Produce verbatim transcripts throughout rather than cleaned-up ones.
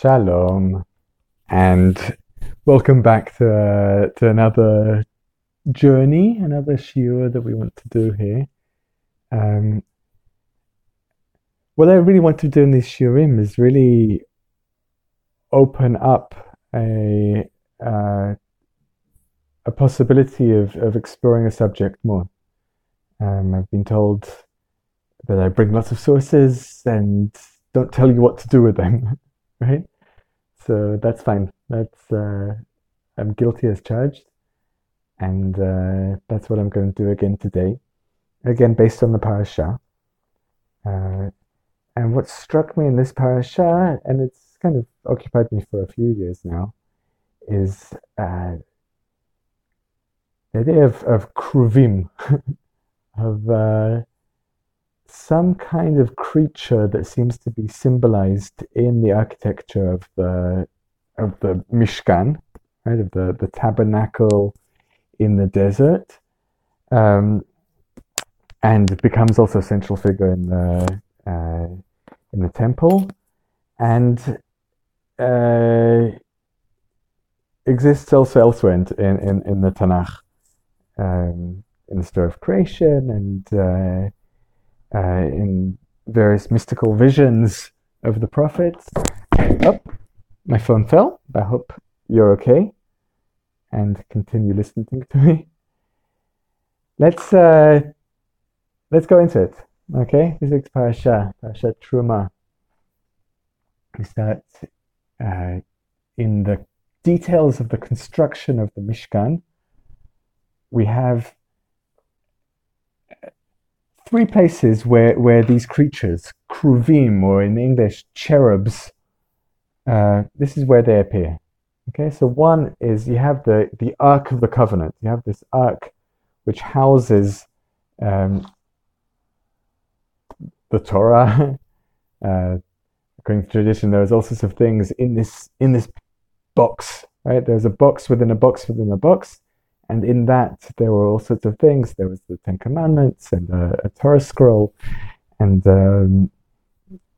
Shalom, and welcome back to uh, to another journey, another shiur that we want to do here. Um, what I really want to do in this shiurim is really open up a uh, a possibility of, of exploring a subject more. Um, I've been told that I bring lots of sources and don't tell you what to do with them, right? So that's fine. That's uh, I'm guilty as charged, and uh, that's what I'm going to do again today. Again, based on the parasha. Uh, and what struck me in this parasha, and it's kind of occupied me for a few years now, is uh, the idea of, of kruvim, of uh, some kind of creature that seems to be symbolized in the architecture of the of the Mishkan, right, of the, the tabernacle in the desert, um, and it becomes also a central figure in the uh, in the temple, and uh, exists also elsewhere in in, in the Tanakh, um, in the story of creation and. Uh, Uh, in various mystical visions of the prophets. Oh, my phone fell. I hope you're okay and continue listening to me. Let's uh, let's go into it. Okay, this is Parashat Parashat Truma. We start uh, in the details of the construction of the Mishkan. We have three places where, where these creatures, kruvim, or in English, cherubs, uh, this is where they appear. Okay, so one is you have the, the Ark of the Covenant. You have this Ark which houses um, the Torah. uh, according to tradition, there's all sorts of things in this in this box, right? There's a box within a box within a box. And in that, there were all sorts of things. There was the Ten Commandments and a, a Torah scroll and um,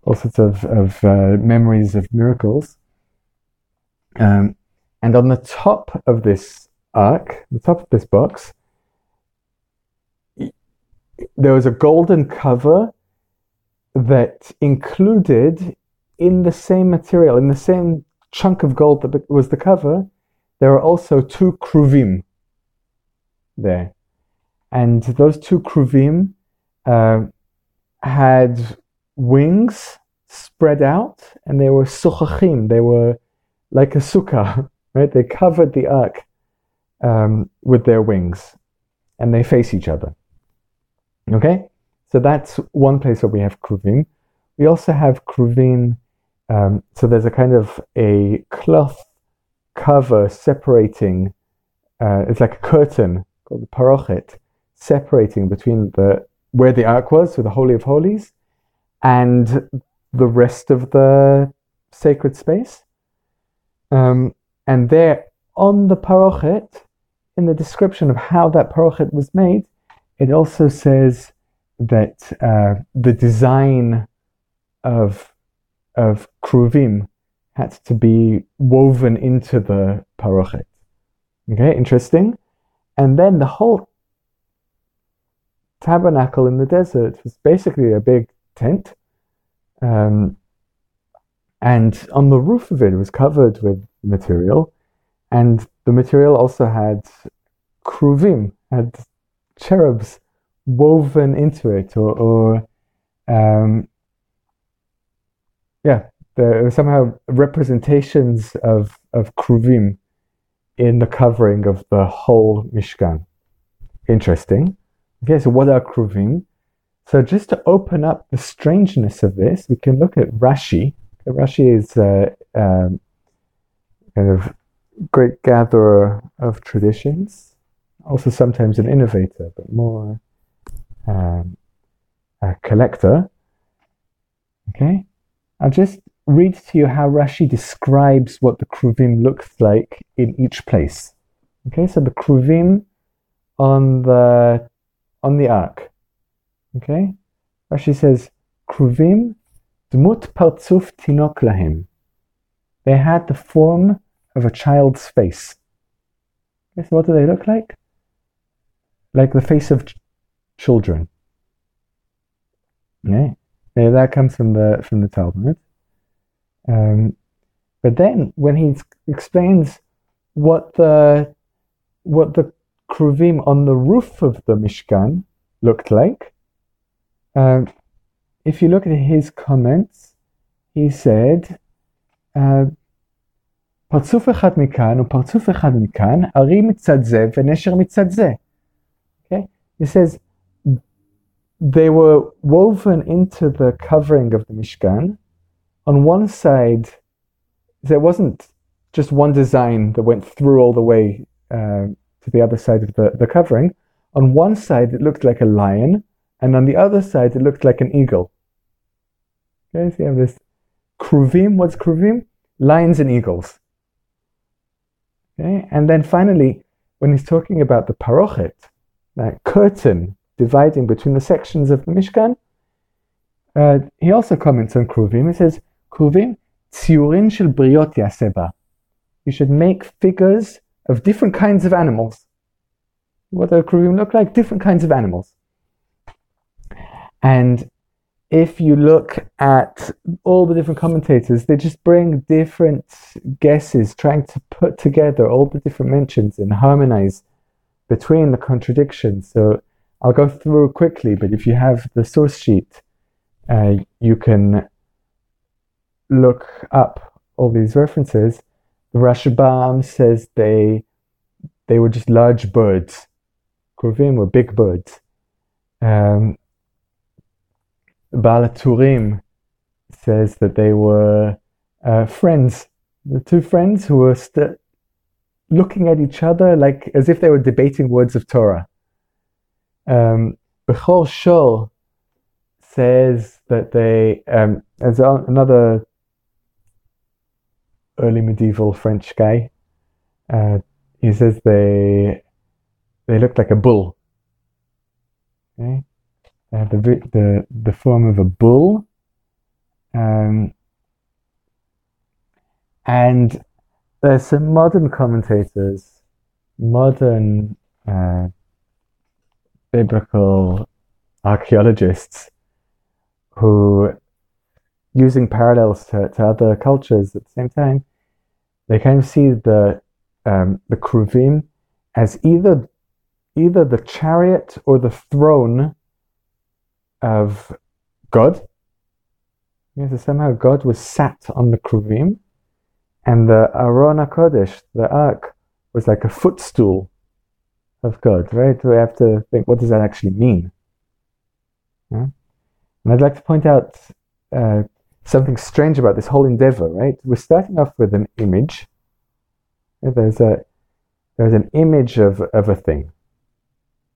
all sorts of, of uh, memories of miracles. Um, and on the top of this ark, the top of this box, there was a golden cover that included, in the same material, in the same chunk of gold that was the cover, there were also two kruvim there, and those two kruvim uh, had wings spread out, and they were suchachim. They were like a sukkah, right? They covered the ark um, with their wings, and they face each other. Okay, so that's one place where we have kruvim. We also have kruvim. Um, so there's a kind of a cloth cover separating. Uh, it's like a curtain. The parochet, separating between the where the ark was, so the Holy of Holies, and the rest of the sacred space. Um, and there, on the parochet, in the description of how that parochet was made, it also says that uh, the design of of kruvim had to be woven into the parochet. Okay, interesting. And then the whole tabernacle in the desert was basically a big tent. Um, and on the roof of it was covered with material. And the material also had kruvim, had cherubs woven into it. Or, or um, yeah, there were somehow representations of, of kruvim in the covering of the whole Mishkan. Interesting. Okay, so what are kruvim? So just to open up the strangeness of this, we can look at Rashi. Okay, Rashi is a uh, um, kind of great gatherer of traditions, also sometimes an innovator, but more um, a collector. Okay, I'll just read to you how Rashi describes what the kruvim looks like in each place. Okay, so the kruvim on the on the ark. Okay, Rashi says kruvim dmut parzuf tinok lahem. They had the form of a child's face. Okay, so what do they look like? Like the face of ch- children. Okay. Yeah, that comes from the from the Talmud. Um, but then, when he explains what the what the kruvim on the roof of the Mishkan looked like, um, if you look at his comments, he said, "Parzuf echad mikan, uparzuf echad mikan, ari mitzad ze v'nesher mitzad ze." Okay, he says. They were woven into the covering of the Mishkan. On one side, there wasn't just one design that went through all the way uh, to the other side of the, the covering. On one side, it looked like a lion, and on the other side, it looked like an eagle. Okay, so you have this kruvim. What's kruvim? Lions and eagles. Okay, and then finally, when he's talking about the parochet, that curtain, dividing between the sections of the Mishkan. Uh, he also comments on Kruvim. He says, Kruvim, tziurin shel briot yaseba. You should make figures of different kinds of animals. What do Kruvim look like? Different kinds of animals. And if you look at all the different commentators, they just bring different guesses, trying to put together all the different mentions and harmonize between the contradictions. So I'll go through quickly, but if you have the source sheet, uh, you can look up all these references. The Rashbam says they they were just large birds. Kruvim were big birds. Um, Baal HaTurim says that they were uh, friends. The two friends who were st- looking at each other like as if they were debating words of Torah. Um, Bechor Shor says that they, um, as another early medieval French guy, uh, he says they they looked like a bull. Okay, they have the the the form of a bull, um, and there's some modern commentators, modern. Uh, Biblical archaeologists who, using parallels to, to other cultures at the same time, they kind of see the um, the kruvim as either either the chariot or the throne of God. Yeah, so somehow God was sat on the kruvim, and the Aron HaKodesh, the ark, was like a footstool of God, right? We have to think, what does that actually mean? Yeah? And I'd like to point out uh, something strange about this whole endeavor, right? We're starting off with an image. There's a there's an image of, of a thing.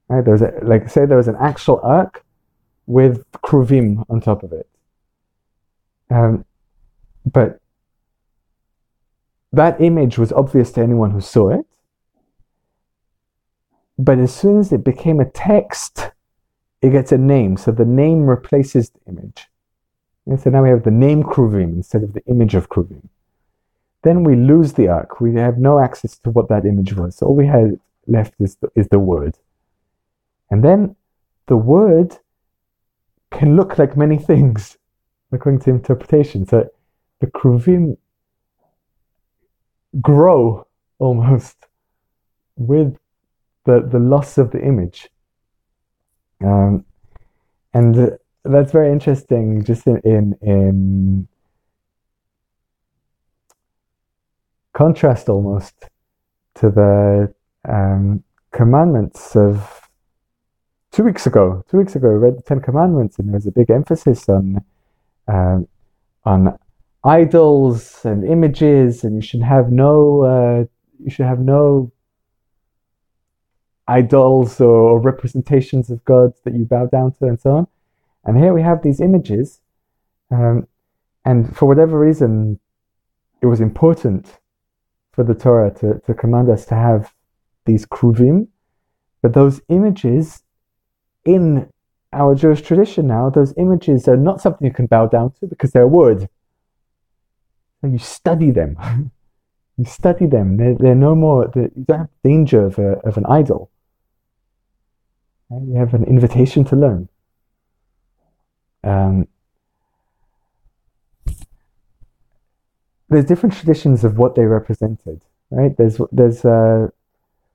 Right? There's a, like say there was an actual ark with kruvim on top of it. Um, but that image was obvious to anyone who saw it. But as soon as it became a text, it gets a name. So the name replaces the image. And so now we have the name Kruvim instead of the image of Kruvim. Then we lose the ark. We have no access to what that image was. So all we have left is the, is the word. And then the word can look like many things, according to interpretation. So the Kruvim grow almost with The, the loss of the image. Um, and uh, that's very interesting just in, in in contrast almost to the um, commandments of two weeks ago. Two weeks ago we read the Ten Commandments, and there was a big emphasis on um, on idols and images, and you should have no uh, you should have no idols or representations of gods that you bow down to, and so on. And here we have these images, um, and for whatever reason, it was important for the Torah to, to command us to have these kruvim. But those images, in our Jewish tradition now, those images are not something you can bow down to because they're a word. You study them. You study them. They're, they're no more, they're, you don't have danger of, a, of an idol. You have an invitation to learn. Um, there's different traditions of what they represented, right? There's there's uh,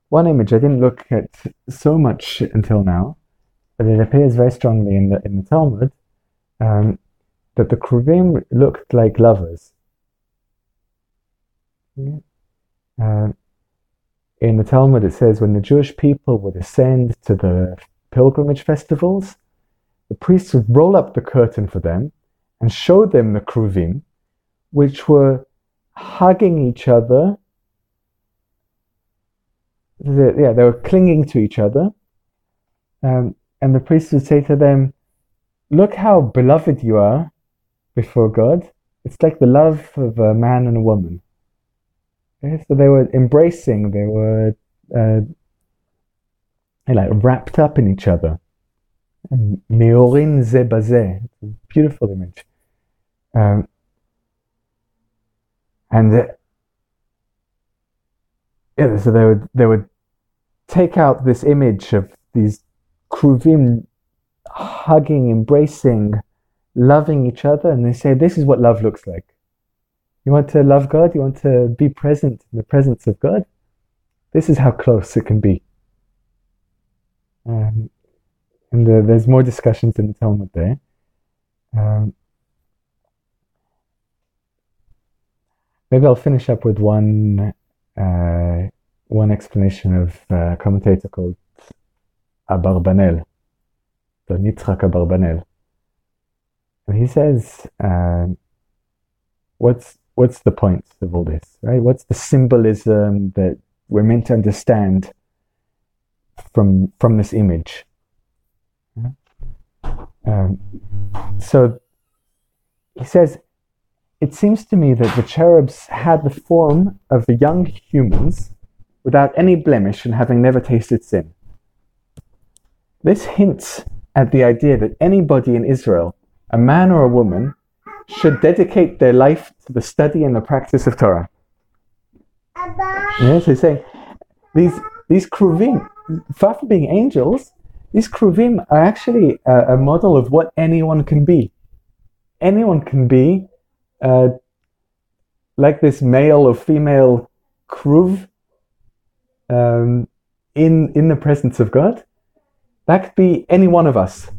one image I didn't look at so much until now, but it appears very strongly in the in the Talmud um, that the Kruvim looked like lovers. Yeah. Uh, in the Talmud, it says when the Jewish people would ascend to the pilgrimage festivals, the priests would roll up the curtain for them and show them the Kruvim, which were hugging each other. The, yeah, they were clinging to each other. Um, and the priests would say to them, "Look how beloved you are before God. It's like the love of a man and a woman." Okay, so they were embracing, they were uh, like wrapped up in each other. Meorin ze bazeh. Beautiful image. Um, And the, yeah, so they would they would take out this image of these kruvim hugging, embracing, loving each other, and they say, "This is what love looks like. You want to love God? You want to be present in the presence of God? This is how close it can be." Um, and the, there's more discussions in the Talmud there. Um, Maybe I'll finish up with one uh, one explanation of a commentator called Abarbanel, the Nitzhak Abarbanel. And he says, uh, what's what's the point of all this, right? What's the symbolism that we're meant to understand from from this image? Um, so he says, "It seems to me that the cherubs had the form of the young humans without any blemish and having never tasted sin. This hints at the idea that anybody in Israel, a man or a woman, should dedicate their life to the study and the practice of Torah." Yes, they say, these these kruvim, far from being angels, these kruvim are actually a, a model of what anyone can be. Anyone can be Uh, like this male or female kruv um, in in the presence of God. That could be any one of us,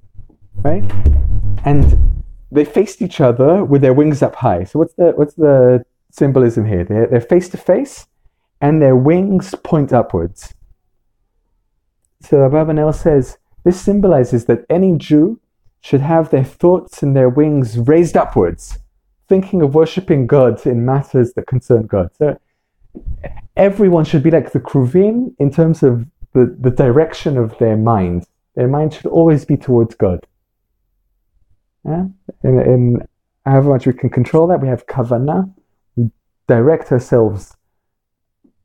right? And they faced each other with their wings up high. So what's the what's the symbolism here? They're, they're face to face, and their wings point upwards. So Abarbanel says this symbolizes that any Jew should have their thoughts and their wings raised upwards, thinking of worshipping God in matters that concern God. So everyone should be like the Kruvim in terms of the, the direction of their mind. Their mind should always be towards God. Yeah? In, in however much we can control that, we have Kavanah. We direct ourselves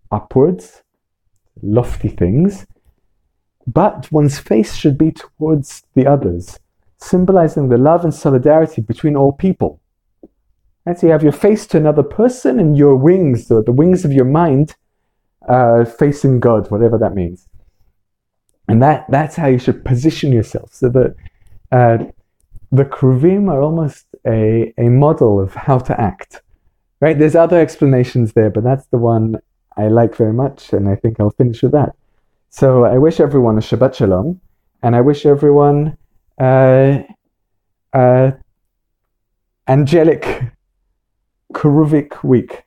upwards, lofty things. But one's face should be towards the others, symbolizing the love and solidarity between all people. And so you have your face to another person and your wings, or the wings of your mind, uh, facing God, whatever that means. And that that's how you should position yourself. So the, uh, the Kruvim are almost a, a model of how to act. Right? There's other explanations there, but that's the one I like very much, and I think I'll finish with that. So I wish everyone a Shabbat Shalom, and I wish everyone uh, uh, angelic Kuruvic week.